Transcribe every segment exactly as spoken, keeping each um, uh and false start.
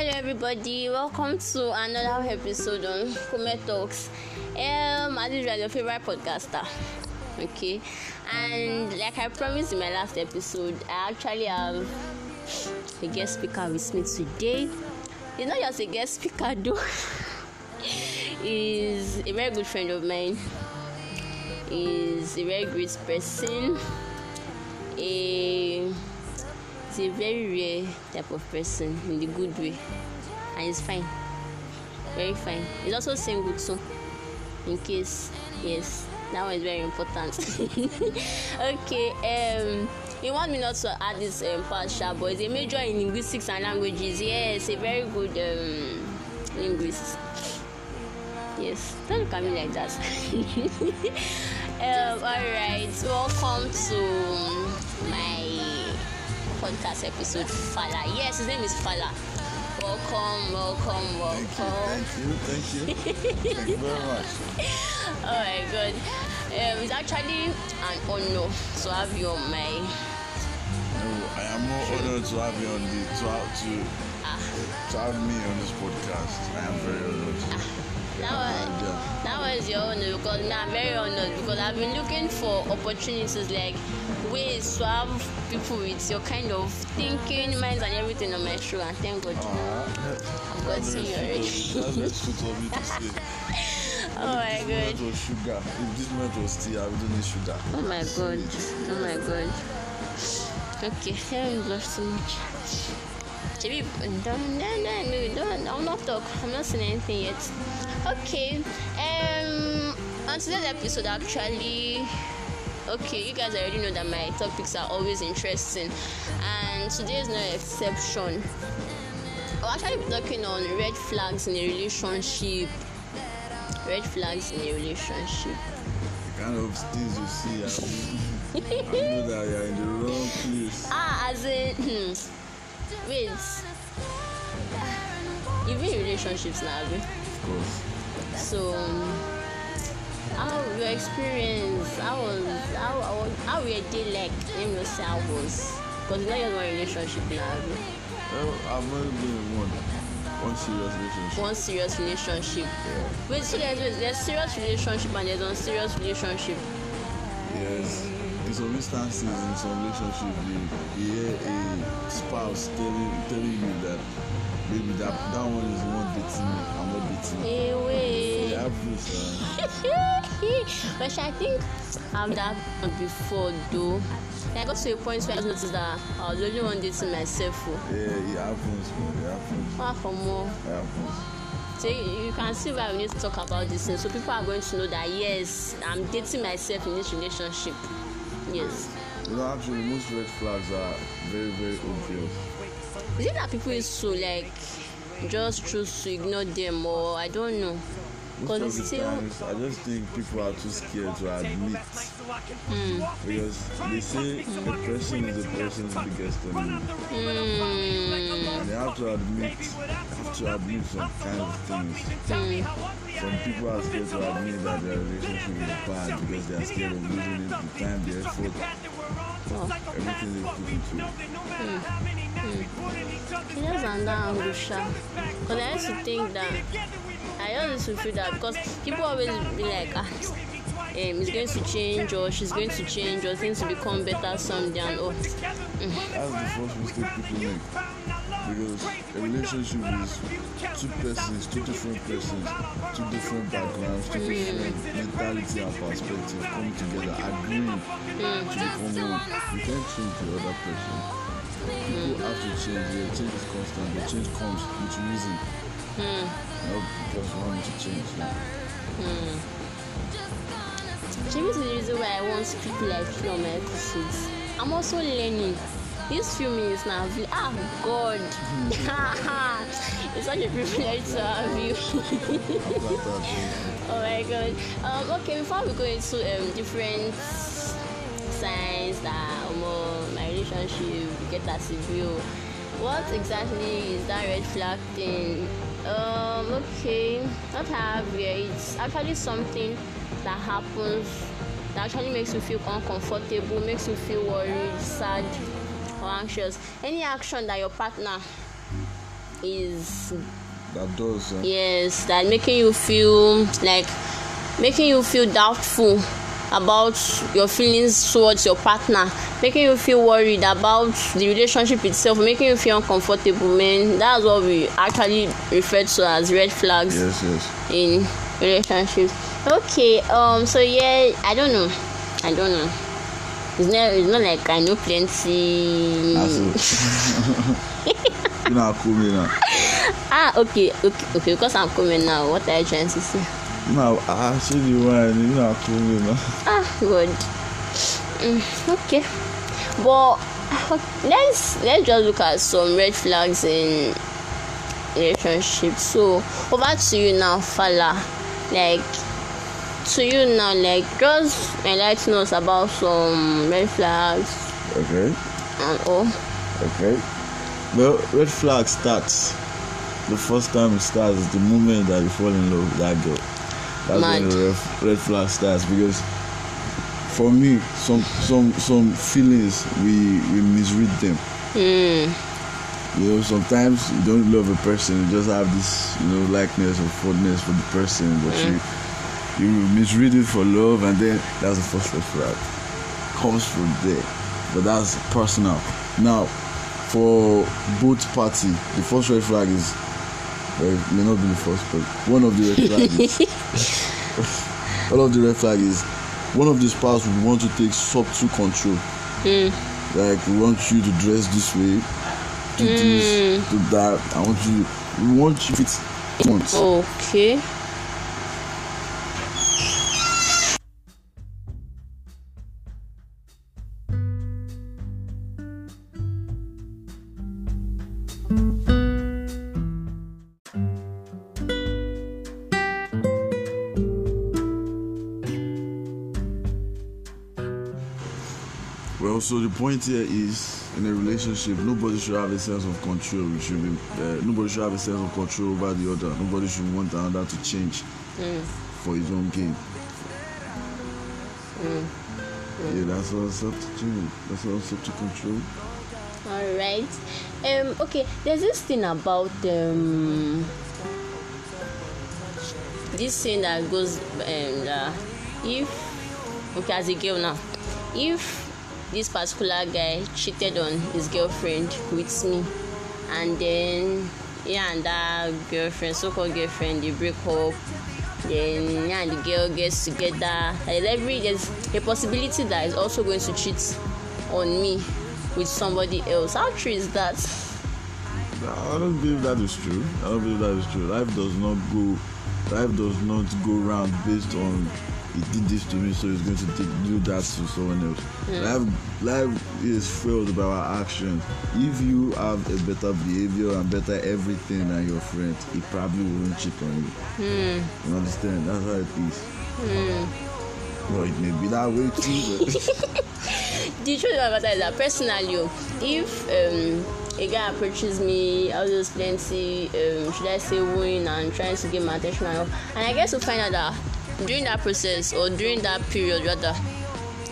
Hello everybody, welcome to another episode on Kume Talks. Um, as usual, your favorite podcaster. Okay, and like I promised in my last episode, I actually have a guest speaker with me today. He's not just a guest speaker though. He's a very good friend of mine. He's a very great person. A It's a very rare type of person in the good way, and it's fine, very fine. It's also single too, in case, yes, that one is very important. Okay, um, you want me not to add this um, partial, but it's a major in linguistics and languages. Yes, a very good um, linguist. Yes, don't look at me like that. um, all right, welcome to my podcast episode, Fala. Yes, his name is Fala. Welcome, welcome, welcome. Thank you, thank you. Thank you, thank you very much. Oh my God, um, it's actually an honor to have you on my. No, I am more honored to have you on the to have to, ah. to have me on this podcast. I am very honored. Ah. That was and, uh, that was your honor, because now I'm very honored because I've been looking for opportunities like. Ways to have people with your kind of thinking, minds, and everything on my show, and thank God. I've got to you already. That's what I need to say. Oh my God. If this moment was sugar, if this moment was tea, I wouldn't need sugar. Oh my God. Oh my God. Okay, I haven't blushed so much. Maybe, don't, don't, don't, I'll not talk. I'm not saying anything yet. Okay, um, on today's episode, actually. Okay, you guys already know that my topics are always interesting, and today is no exception. I'll actually be talking on red flags in a relationship. Red flags in a relationship. The kind of things you see, I, mean, I know that you're in the wrong place. Ah, as in, hmm, wait. Even relationships now, right? Of course. So. Um, How your experience? How was how how, how were they like in yourself? Because you know you're in a relationship now. Well, I've only been in one, one serious relationship. One serious relationship. Yeah. Wait, so there's there's serious relationship and there's unserious relationship. Yes, in some instances, in some relationship, you hear a spouse telling telling you that maybe that that one is not dating me, I'm not dating me. Hey, wait. Which I think I've done before though. I got to a point where I noticed that I was only one dating myself. Yeah, it happens, man. It happens. What for more? It happens. So you can see why we need to talk about this thing. So people are going to know that yes, I'm dating myself in this relationship. Yes. You know, actually, most red flags are very, very obvious. Is it that people used to like just choose to ignore them, or I don't know? Most of the times, I just think people are too scared to admit mm. because they say mm. the person is the person's biggest enemy. Mm. They have to admit, have to admit some kind of things. Mm. Some people are scared to admit that their relationship is bad because they are scared of losing it, the time, the effort, oh. everything they put into it. Mm. Mm. It is under angusha, because I used to think that. I always feel that because people always be like, ah, um, it's going to change, or she's going to change, or things will become better someday. And oh, mm. that's the first mistake people make, because a relationship is two persons, two different persons, two different backgrounds, two different mm. mentality and perspective coming together, agreeing mm. to become one. You can't change the other person. People mm. have to change. The change is constant. The change comes with reason. Mm. No, just want to change now. Mm. Change is the reason why I want to speak like you on my episodes. I'm also learning. These few minutes now, ah, God. It's such a privilege to have you. Oh my God. Um, okay, before we go into um, different signs that um, my relationship we get as a view, what exactly is that red flag thing? Um, okay, what I have here, it's actually something that happens that actually makes you feel uncomfortable, makes you feel worried, sad, or anxious. Any action that your partner is that does uh, yes that making you feel like making you feel doubtful about your feelings towards your partner, making you feel worried about the relationship itself, making you feel uncomfortable, man. That's what we actually refer to as red flags yes, yes. in relationships. Okay, um, so yeah, I don't know. I don't know. It's not, it's not like I know plenty. You're not coming now. Ah, okay, okay, okay, because I'm coming now. What are you trying to say? No, I actually you know, you know. Ah, good. Mm, okay, but let's let's just look at some red flags in relationships. So over to you now, Fala. Like to you now, like just enlighten us about some red flags. Okay. And all. Okay. Well, red flag starts the first time it starts the moment that you fall in love with that girl. That's Mad. when the red, red flag starts, because for me, some some some feelings we we misread them. Mm. You know, sometimes you don't love a person, you just have this you know likeness or fondness for the person, but mm. you you misread it for love, and then that's the first red flag. Comes from there, but that's personal. Now, for both parties, the first red flag is. Well, it may not be the first, but one of the red flags is one of the red flags is one of the spouse would want to take subtle control. Mm. Like, we want you to dress this way, do mm. this, do that. I want you we want you fit once. Okay. So the point here is, in a relationship, nobody should have a sense of control. We should be, uh, nobody should have a sense of control over the other. Nobody should want another to change mm. for his own gain. Mm. Mm. Yeah, that's all subtle. That's all subtle control. All right. Um. Okay. There's this thing about um. This thing that goes and uh, if okay as a girl now, if this particular guy cheated on his girlfriend with me, and then yeah, and that girlfriend, so-called girlfriend, they break up. Then yeah, and the girl gets together. And every there's a possibility that is also going to cheat on me with somebody else. How true is that? I don't believe that is true. I don't believe that is true. Life does not go. Life does not go round based on. He did this to me, so he's going to do that to someone else. Mm. Life, life is filled by our actions. If you have a better behavior and better everything than your friend, he probably won't cheat on you. Mm. You understand? That's how it is. Mm. Well, it may be that way too. But the truth about that is that personally, if um, a guy approaches me, I was just plenty, um, should I say, wooing and trying to get my attention, and I guess we'll find out that during that process, or during that period rather,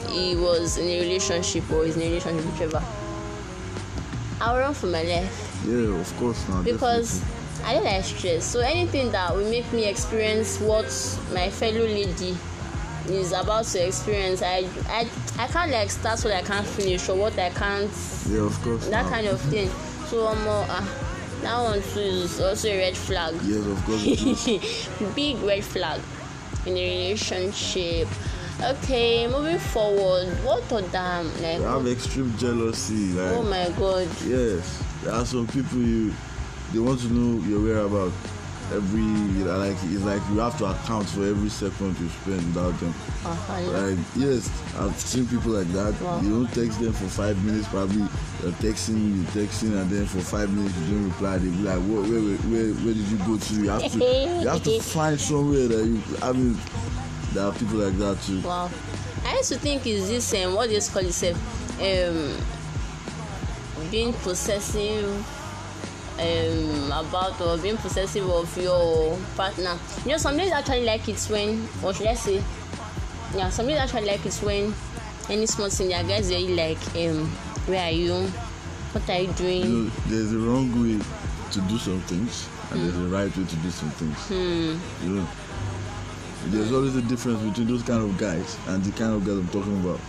he was in a relationship or is in a relationship, whichever, I'll run for my life. Yeah, of course not. Because definitely. I don't like stress. So anything that will make me experience what my fellow lady is about to experience, I I, I can't like start what I can't finish or what I can't. Yeah, of course. That not. Kind of thing. So I'm more. Uh, that one too is also a red flag. Yes, of course. Big red flag. In a relationship. Okay, moving forward, what other like? I have extreme jealousy. Like, oh my god. Yes, there are some people you they want to know your whereabouts. Every like it's like you have to account for every second you spend without them. Uh-huh. Like yes, I've seen people like that. Wow. You don't text them for five minutes. Probably you're texting, you're texting, and then for five minutes you don't reply. They be like, where, where, where, where did you go to? You have to, you have to find somewhere that you. I mean, there are people like that too. Wow, I used to think is this um, what they call it, um, being possessive. Um, about or being possessive of your partner. You know, some days actually like it's when, or should I say, yeah, some days actually like it's when any small thing, their guys they like, um, where are you? What are you doing? You know, there's a wrong way. to do some things, and mm. there's a right way to do some things. Mm. You know, there's always a difference between those kind of guys and the kind of guys I'm talking about.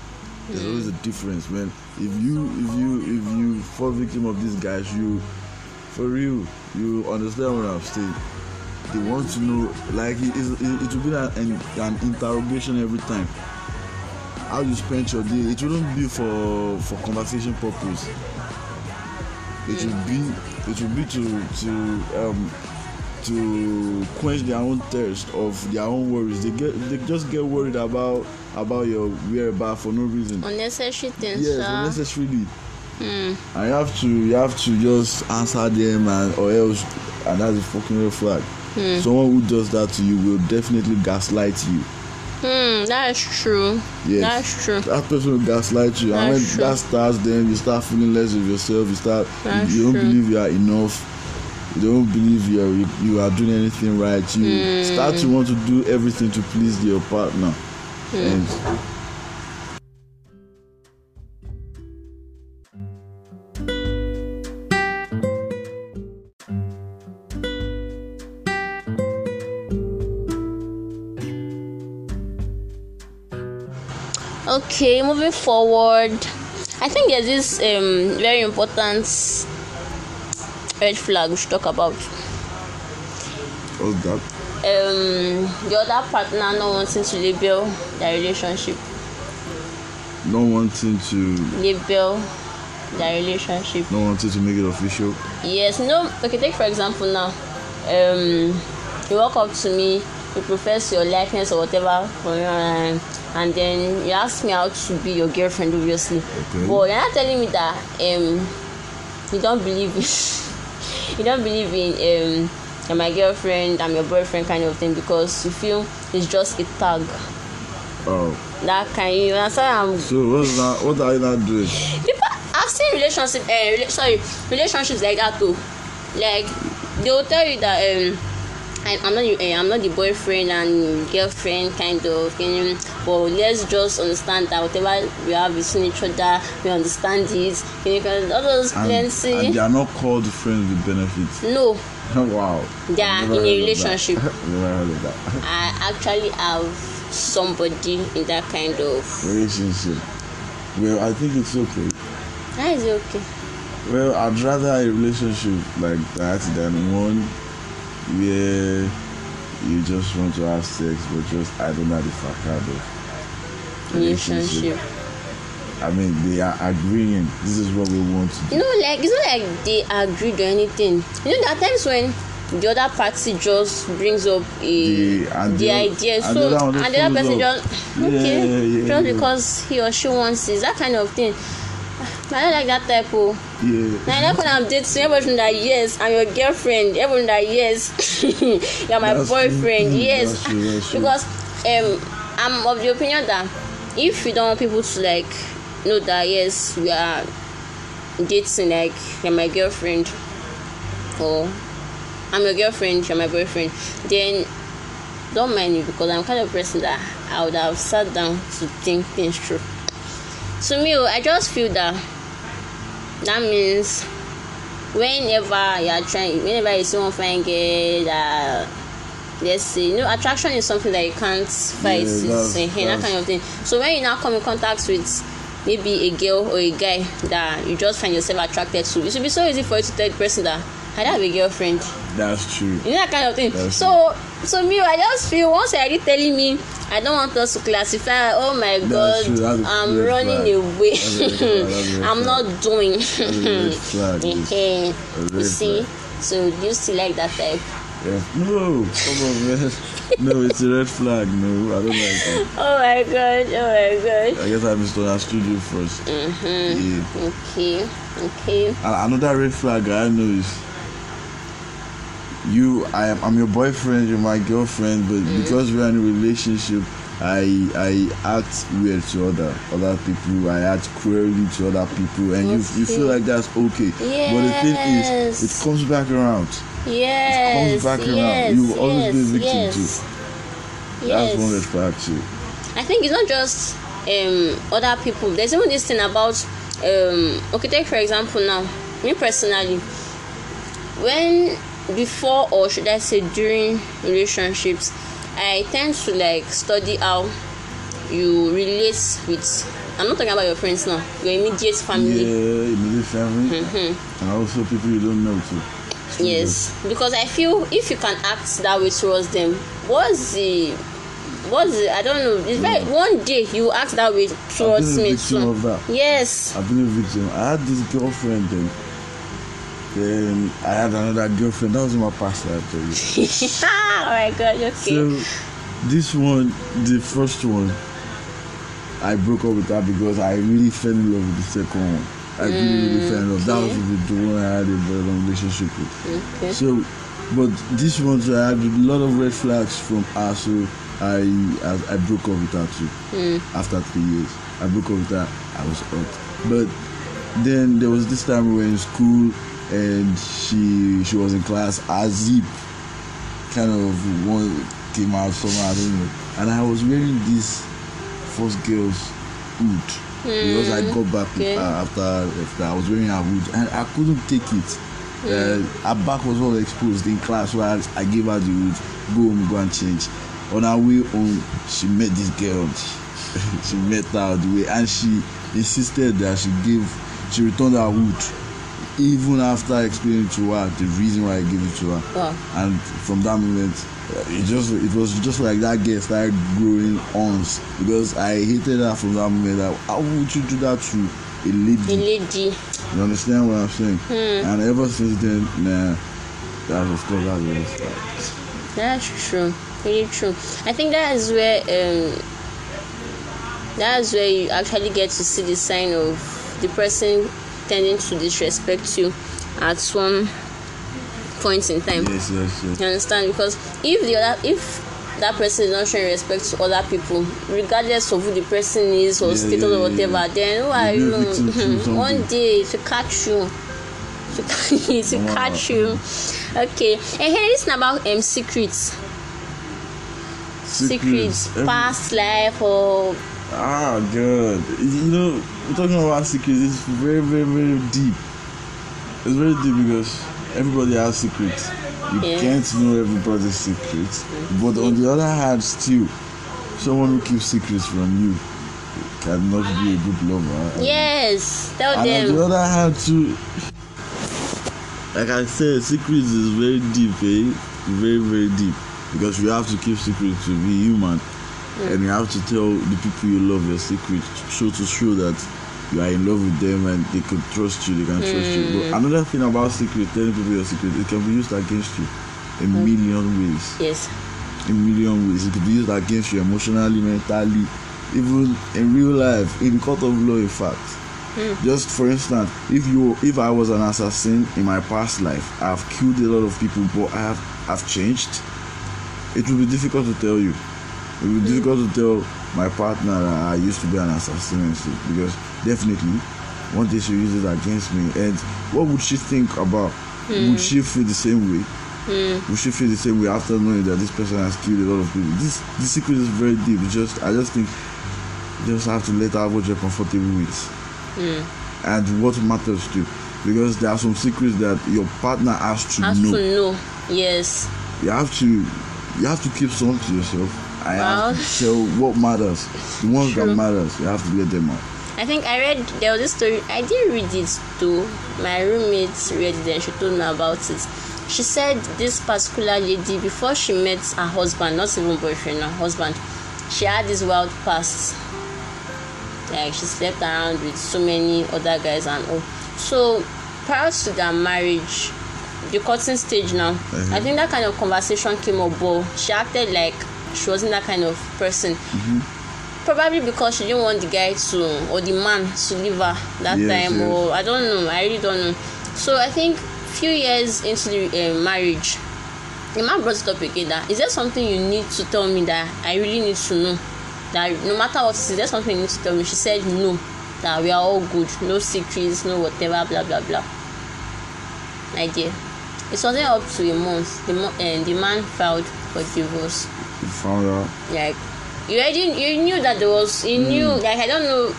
There's always a difference, man. If you, if you, if you fall victim of these guys, you, for real, you understand what I'm saying. They want to know, like, it, it, it will be an, an interrogation every time. How you spend your day, it wouldn't be for for conversation purpose. It will be, it will be to to um to quench their own thirst of their own worries. They get, they just get worried about about your whereabouts for no reason. Unnecessary things. Yes, sir. Unnecessarily. Mm. And you have to, you have to just answer them, and or else, and that's a fucking red flag. Mm. Someone who does that to you will definitely gaslight you. Hmm, that's true. Yes. That's true. That person will gaslight you. That's and when true. That starts, then you start feeling less of yourself. You start, that's you, you don't true. Believe you are enough. You don't believe you are, you, you are doing anything right. You mm. start to want to do everything to please your partner. Mm. And okay, moving forward, I think there's this um, very important red flag we should talk about. What's that? Um, the other partner not wanting to label their relationship. Not wanting to... label their relationship. Not wanting to make it official? Yes, no. Okay, take for example now. Um, you walk up to me, you profess your likeness or whatever from your um, and then you ask me out to be your girlfriend, obviously. Okay. But you're not telling me that um you don't believe in, you don't believe in um you're my girlfriend, I'm your boyfriend kind of thing, because you feel it's just a tag. Oh. That kind, you understand? I'm, so what's that? What are you not doing? People, I've seen relationship, uh, sorry, relationships like that too. Like they will tell you that um. I'm not, I'm not the boyfriend and girlfriend kind of thing, but let's just understand that whatever we have between each other, we understand it. Because all those plenty. And they are not called friends with benefits. No. Wow. They are in a relationship. I actually have somebody in that kind of relationship. Well, I think it's okay. That is okay. Well, I'd rather a relationship like that than one where you just want to have sex but just I don't know the fuck out of relationship. I mean, they are agreeing. This is what we want to do. You know, like it's not like they agreed or anything. You know, there are times when the other party just brings up a the, and the, the idea, and so and the other person up. Just okay, yeah, yeah, yeah, just yeah. because he or she wants it, that kind of thing. I don't like that type of. Yeah. Now that's when I'm dating, everyone that yes, I'm your girlfriend. Everyone that yes, you're my that's boyfriend. True. Yes, that's true, that's true. Because um, I'm of the opinion that if you don't want people to like know that yes, we are dating, like you're my girlfriend, or I'm your girlfriend, you're my boyfriend, then don't mind me, because I'm kind of person that I would have sat down to think things through. To me, I just feel that that means whenever you are trying, whenever you see one fine girl, that let's say, you know, attraction is something that you can't fight, yeah, that's, it's, that's, that kind of thing. So when you now come in contact with maybe a girl or a guy that you just find yourself attracted to, it should be so easy for you to tell the person that I don't have a girlfriend. That's true. You know, that kind of thing. That's so, so me, I just feel once you're already telling me, I don't want us to classify. Oh my God, I'm running away. I'm not doing. You see, so do you still like that type? Yeah. No, come on, man. No, it's a red flag. No, I don't like that. Oh my God, oh my God. I guess I misunderstood you first. Mm-hmm. Yeah. Okay, okay. Another red flag I know is. You, I am. I'm your boyfriend. You're my girlfriend. But mm-hmm. because we're in a relationship, I, I act weird to other other people. I act queerly to other people, and okay. you, you feel like that's okay. Yes. But the thing is, it comes back around. Yes. It comes back yes. around. You will always yes. be a victim yes. to. Yes. That's one respect too. I think it's not just um other people. There's even this thing about um. Okay, take for example now. Me personally. when before or should I say during relationships, I tend to like study how you relate with, I'm not talking about your friends now, your immediate family. Yeah, immediate family. Mm-hmm. And also people you don't know too. So yes, because I feel if you can act that way towards them, what's the, what's the, I don't know, it's yeah. Very, one day you act that way towards me too. Yes. I've been a victim. I had this girlfriend then. Then I had another girlfriend. That was my pastor, I tell you. Oh my God, okay. So this one, the first one, I broke up with her because I really fell in love with the second one. I mm, really, really fell in love. Okay. That was the one I had a very long relationship with. Okay. So, but this one, so I had a lot of red flags from her, so I I, I broke up with her too. Mm. After three years, I broke up with her. I was hurt. But then there was this time we were in school, and she she was in class. Azip kind of one came out somehow, I don't know. And I was wearing this first girl's hood mm, because I got back okay. with her after, after I was wearing her hood, and I couldn't take it. Mm. Uh, her back was all exposed in class, so I, I gave her the hood. Go home, go and change. On her way home, she met this girl. She met her all the way, and she insisted that she gave she returned her hood. Even after explaining to her the reason why I gave it to her, oh. And from that moment, it just it was just like that girl started growing arms, because I hated her from that moment. Like, how would you do that to a lady? A lady. You understand what I'm saying? Hmm. And ever since then, nah, that's of course that's really sad. That's true, really true. I think that is where um, that is where you actually get to see the sign of the person tending to disrespect you at some point in time. Yes, yes, yes. You understand? Because if the other, if that person is not showing respect to other people, regardless of who the person is or yeah, status yeah, yeah, or whatever, yeah. Then who are you? Know, one day to catch you, to, to wow. catch you. Okay. And here is about um secrets, secrets, secrets. past life or. Ah, God. You know, we're talking about secrets. It's very, very, very deep. It's very deep because everybody has secrets. You yeah. can't know everybody's secrets. Mm-hmm. But on the other hand, still, someone who keeps secrets from you cannot be a good lover. Yes, tell and them. On the other hand, too, like I said, secrets is very deep, eh? Very, very deep. Because you have to keep secrets to be human. And you have to tell the people you love your secret, so to show that you are in love with them and they can trust you, they can mm. trust you. But another thing about secret, telling people your secret, it can be used against you in okay. million ways. Yes. In million ways. It could be used against you emotionally, mentally, even in real life, in court of law, in fact. Mm. Just for instance, if you, if I was an assassin in my past life, I've killed a lot of people, but I have, I've changed, it will be difficult to tell you. It would be difficult to tell my partner that I used to be an assassin, because definitely one day she uses it against me. And what would she think about? Mm. Would she feel the same way? Mm. Would she feel the same way after knowing that this person has killed a lot of people? This this secret is very deep. It's just I just think you just have to let her have what you're comfortable with. Mm. And what matters to you. Because there are some secrets that your partner has to has know. Has to know, yes. You have to, you have to keep some to yourself. I wow. have to tell what matters. The ones True. that matters, you have to let them out. I think I read, there was a story, I didn't read it though. My roommate read it and she told me about it. She said this particular lady, before she met her husband, not even boyfriend, her husband, she had this wild past. Like she slept around with so many other guys and all. So prior to their marriage, the cutting stage now, mm-hmm. I think that kind of conversation came up, but she acted like she wasn't that kind of person. Mm-hmm. Probably because she didn't want the guy to, or the man to leave her that yes, time, yes. or I don't know, I really don't know. So I think a few years into the uh, marriage, the man brought it up again that, is there something you need to tell me that I really need to know? That no matter what, is there something you need to tell me? She said no, that we are all good, no secrets, no whatever, blah, blah, blah. My dear. It wasn't up to a month. The, mo- uh, the man filed for divorce. You found out. Like, you already, you knew that there was, you mm. knew, like, I don't know.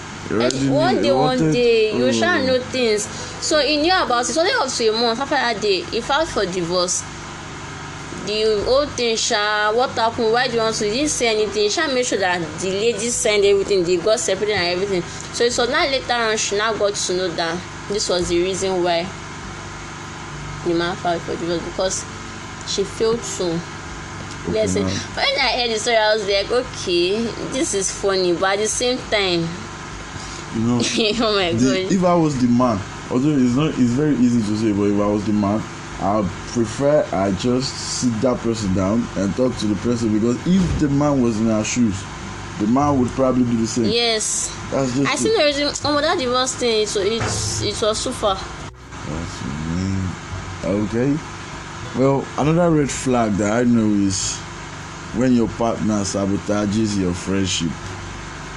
One day, one day, you shall know things. So he knew about it. It's only up to a month after that day he filed for divorce. The whole thing, sha, what happened, why do you want to, he didn't say anything. Sha made sure that the ladies signed everything, they got separated and everything. So it was not later on she now got to know that this was the reason why the man filed for divorce, because she failed so. Let's say, when I heard the story, I was like, okay, this is funny, but at the same time, you know, oh my the, God. If I was the man, although it's not, it's very easy to say, but if I was the man, I prefer I just sit that person down and talk to the person, because if the man was in her shoes, the man would probably do the same. Yes. That's just I see the reason. Oh, that divorce thing, so it's it was so far. Okay. Well, another red flag that I know is when your partner sabotages your friendship.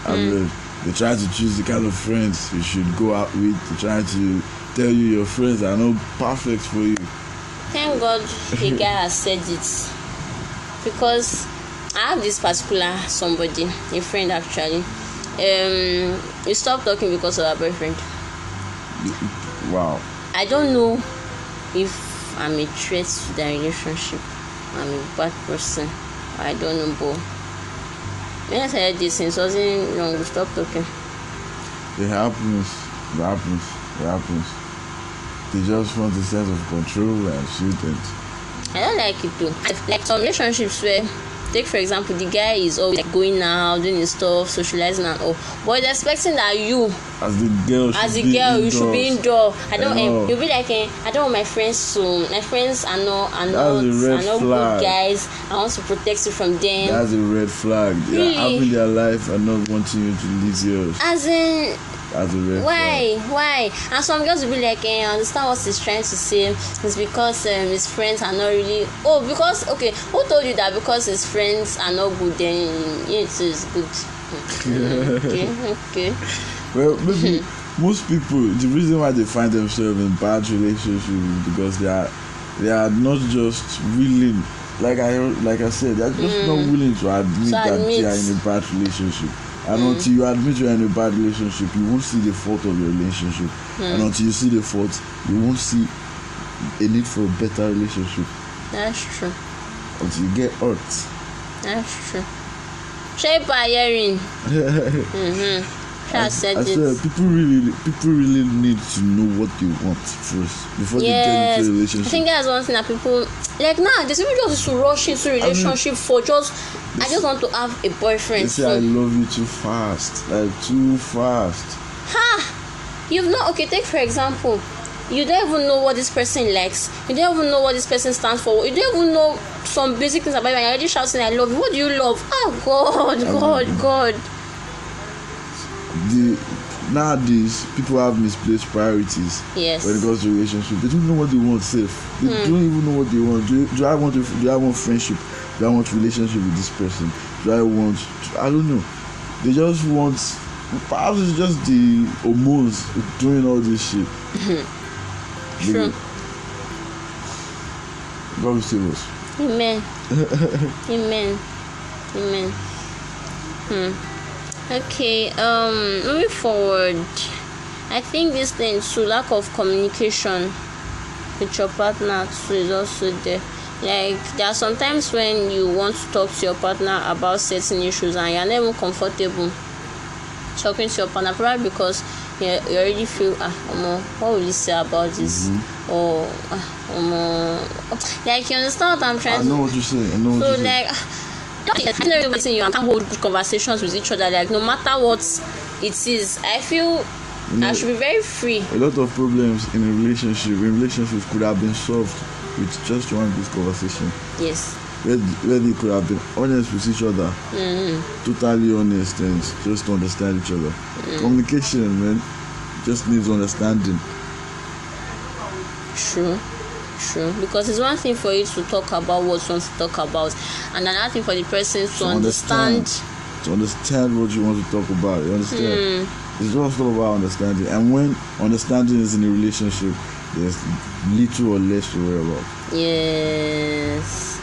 Mm. I mean, they try to choose the kind of friends you should go out with. They try to tell you your friends are not perfect for you. Thank God the guy has said it, because I have this particular somebody, a friend actually. Um, we stopped talking because of our boyfriend. Wow. I don't know if I'm a threat to the relationship. I'm a bad person. I don't know, but when I said this, it wasn't long. We stopped talking. It happens. It happens. It happens. They just want a sense of control and shoot it. I don't like it too. Like some relationships where, take for example, the guy is always like going out, doing his stuff, socializing and all, but expecting that you, as the girl, as the girl, you should be indoor. I don't. Um, you'll be like, eh, I don't want my friends to. My friends are not, are not, are not good guys. I want to protect you from them. That's a red flag. Really? They are having their life and not wanting you to live yours. As in. As a red why? Flag. Why? And some girls will be like, eh, I understand what he's trying to say. It's because um, his friends are not really. Oh, because okay, who told you that? Because his friends are not good, then it is good. Okay, okay. Well, maybe most people, the reason why they find themselves in bad relationships is because they are they are not just willing. Like I like I said, they are just mm. not willing to admit so that admit. they are in a bad relationship. And mm. until you admit you're in a bad relationship, you won't see the fault of your relationship. Mm. And until you see the fault, you won't see a need for a better relationship. That's true. Until you get hurt. That's true. Shape by hearing. mm-hmm. I, I said, I said people really, people really need to know what they want first before yes. they get into a relationship. I think that's one thing that people like now. There's people just to rush into relationship I mean, for just. I just want to have a boyfriend. They say, I love you too fast. Like, too fast. Ha! You've not... Okay, take for example. You don't even know what this person likes. You don't even know what this person stands for. You don't even know some basic things about you. And you're already shouting, I love you. What do you love? Oh, God, God, um, God. The, nowadays, people have misplaced priorities. Yes. When it comes to relationships. They don't know what they want safe. They hmm. don't even know what they want. Do, do I want, to, do I want friendship? Do I want relationship with this person? Do I want... I don't know. They just want... Perhaps it's just the hormones doing all this shit. True. God will save us. Amen. Amen. Amen. Hmm. Okay, um, moving forward. I think this thing, so lack of communication with your partner too is also there. Like, there are sometimes when you want to talk to your partner about certain issues and you're never comfortable talking to your partner, probably because you, you already feel, ah, um, what will you say about this? Mm-hmm. Or, ah, um, like, you understand what I'm trying to do? I know what you're saying. I know what you're saying. So, like, I know everything, you can't hold good conversations with each other. Like, no matter what it is, I feel... You know, I should be very free. A lot of problems in a relationship, in relationships could have been solved with just one good conversation. Yes. Where, where they could have been honest with each other. Mm-hmm. Totally honest and just to understand each other. Mm. Communication, man, just needs understanding. True. True. Because it's one thing for you to talk about what you want to talk about, and another thing for the person to, to understand. understand. To understand what you want to talk about. You understand? Mm. It's just all about understanding, and when understanding is in a relationship, there's little or less to worry about. Yes.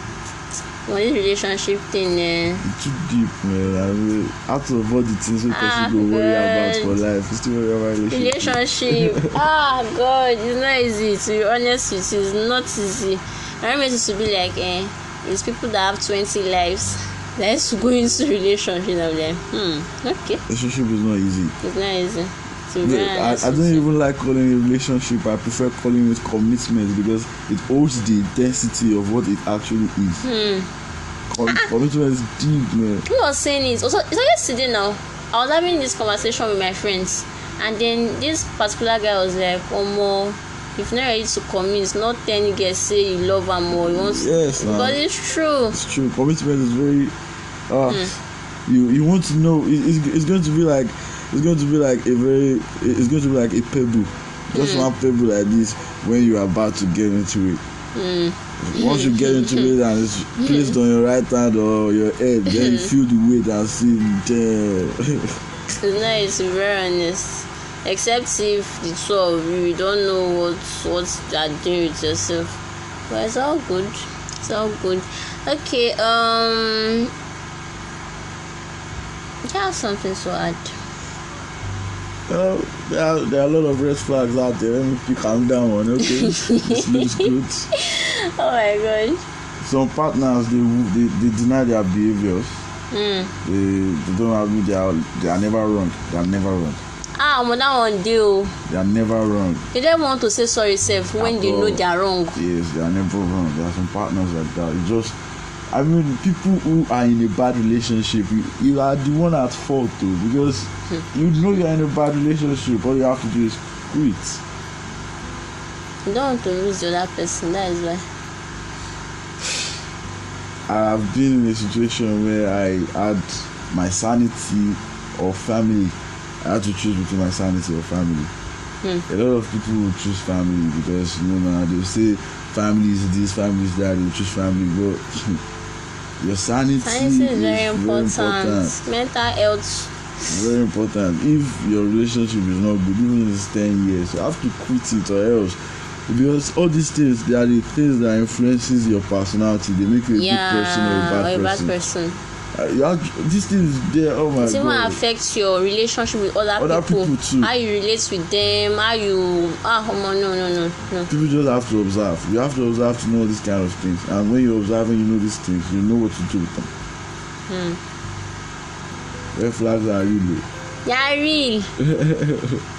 Well, this relationship thing, eh? It's too deep, man. I mean, how to avoid the things we possibly ah, worry about for life. It's too worry about relationship. Relationship. Ah, God, it's not easy. To be honest, it is not easy. I remember it used to be like, eh, it's people that have twenty lives. Let's go into relationship of them. Hmm. Okay. Relationship is not easy. It's not easy. No, I, I don't even like calling it relationship. I prefer calling it commitment because it holds the intensity of what it actually is. Hmm. Com- ah. Commitment is deep, man. Who was saying it? Also, it's not yesterday now. I was having this conversation with my friends, and then this particular guy was like, "Omo, if you're not ready to commit, it's not then you get say you love her more. You want to." Yes, nah. But it's true. It's true. Commitment is very. Uh, hmm. You you want to know? It, it's it's going to be like. It's going to be like a very, it's going to be like a pebble. Just mm. one pebble like this when you are about to get into it. Mm. Once you get into it and it's placed on your right hand or your head, then you feel the weight and see the damn. No, it's very honest. Except if the two of you, you don't know what, what you are doing with yourself. But it's all good. It's all good. Okay, um... I have something to add. Uh, there, are, there are a lot of red flags out there. Let me pick another one, okay? This looks good. Oh my God. Some partners, they they, they deny their behaviors. Mm. They, they don't admit they are, they are never wrong. They are never wrong. Ah, I'm on that one deal. They are never wrong. They don't want to say sorry, self, when At they all. know they are wrong. Yes, they are never wrong. There are some partners like that. It just... I mean, people who are in a bad relationship, you, you are the one at fault too, because you know you're in a bad relationship. All you have to do is quit. You don't want to lose the other person, that is why. I've been in a situation where I had my sanity or family. I had to choose between my sanity or family. Hmm. A lot of people will choose family because, you know, they'll say family is this, family is that, they'll choose family, but... Your sanity, sanity is, is very, important. very important. Mental health is very important. If your relationship is not good, even if it's ten years, you have to quit it or else. Because all these things, they are the things that influences your personality. They make you a yeah, good person or a bad or a person. Bad person. Uh, you have, these things, they oh my it God. It even affects your relationship with other, other people. people too. How you relate with them, how you... Ah, no, no, no, no. People just have to observe. You have to observe to know these kind of things. And when you're observing, you know these things. You know what to do with them. Hmm. Red flags are real, though. They are real.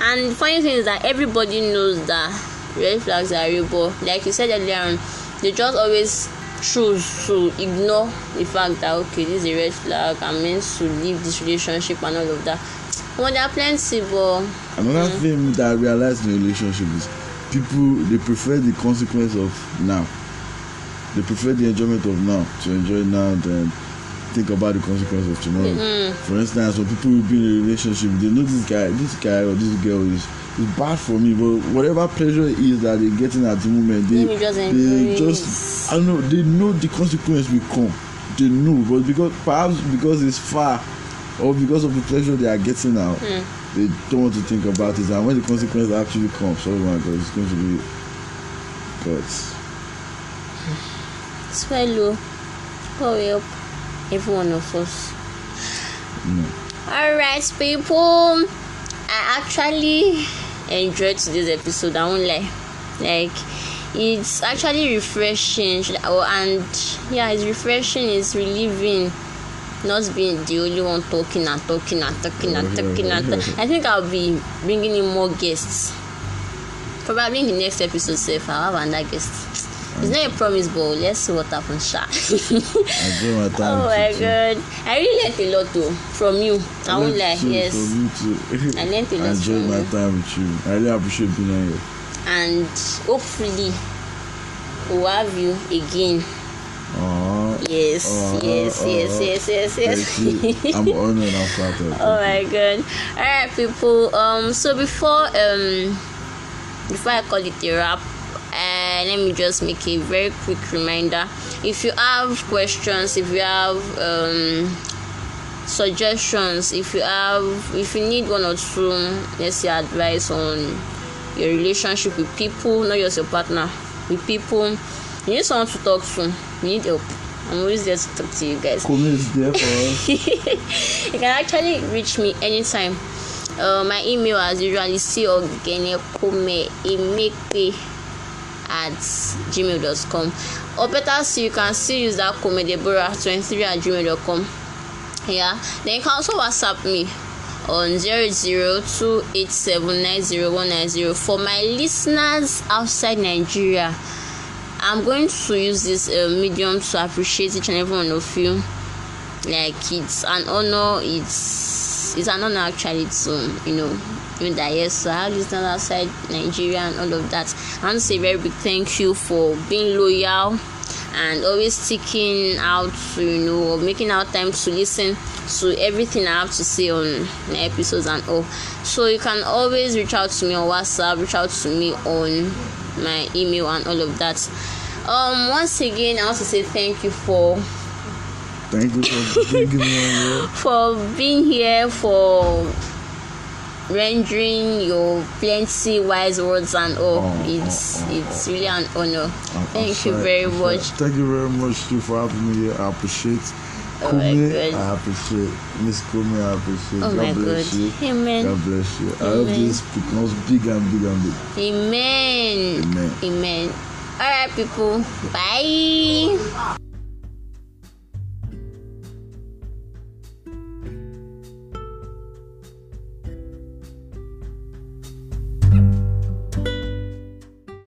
And the funny thing is that everybody knows that red flags are real, but like you said earlier on, they just always... choose to ignore the fact that okay, this is a red flag, I'm meant to leave this relationship and all of that. Well, there are plenty, but another mm. thing that I realized in a relationship is people, they prefer the consequence of now. They prefer the enjoyment of now to enjoy now than think about the consequence of tomorrow. Mm-hmm. For instance, when people will be in a relationship, they know this guy, this guy or this girl is It's bad for me, but whatever pleasure it is that they're getting at the moment, they, just, they just, I don't know, they know the consequence will come. They know, but because perhaps because it's far or because of the pleasure they are getting now, mm. they don't want to think about it. And when the consequence actually comes, oh my God, it's going to be God. It's very low. God will help every one of us. Mm. All right, people. I actually enjoyed today's episode, I won't lie. Like, it's actually refreshing. And yeah, it's refreshing, it's relieving. Not being the only one talking and talking and talking and talking and talking. I think I'll be bringing in more guests. Probably in the next episode, safe, I'll have another guest. It's not a promise, but let's see what happens, sha. Oh my God. I really learned a lot, though, from you. I, I won't lie, too, yes. I learned a lot I enjoyed my you. time with you. I really appreciate being here. And hopefully, we'll have you again. Uh-huh. Yes, uh-huh. yes, yes, yes, yes, yes, yes. I'm honored and flattered. Oh my God. All right, people. Um, so before, um, before I call it a wrap, Uh, let me just make a very quick reminder. If you have questions, if you have um, suggestions, if you have, if you need one or two, let's say advice on your relationship with people, not just your partner, with people, you need someone to talk to. You need help. I'm always there to talk to you guys. Kume is there for us. You can actually reach me anytime. Uh, my email, as usually, c o g e n e k u m e i m e k p at gmail dot com, or better still, you can still use that kume deborah twenty-three at gmail dot com. Yeah, then you can also WhatsApp me on zero zero two eight seven nine zero one nine zero. For my listeners outside Nigeria, I'm going to use this uh, medium to appreciate each and every one of you. Like, it's an honor. It's it's an honor actually to, you know, even that yes, so I have listeners outside Nigeria and all of that. I want to say a very big thank you for being loyal and always sticking out, you know, making out time to listen to everything I have to say on my episodes and all. So you can always reach out to me on WhatsApp, reach out to me on my email and all of that. Um, once again, I want to say thank you for thank you for being here, for being here, for rendering your plenty wise words and all. Oh, it's oh, oh, it's really an honor. I'm thank sorry, you very I'm much. Sorry. Thank you very much too for having me here. I appreciate. Oh Kume, my God. I appreciate Miss Kume. I appreciate. Oh God my bless God. You. Amen. God bless you. Amen. I hope this becomes big and big and big. Amen. Amen. Amen. All right, people. Bye.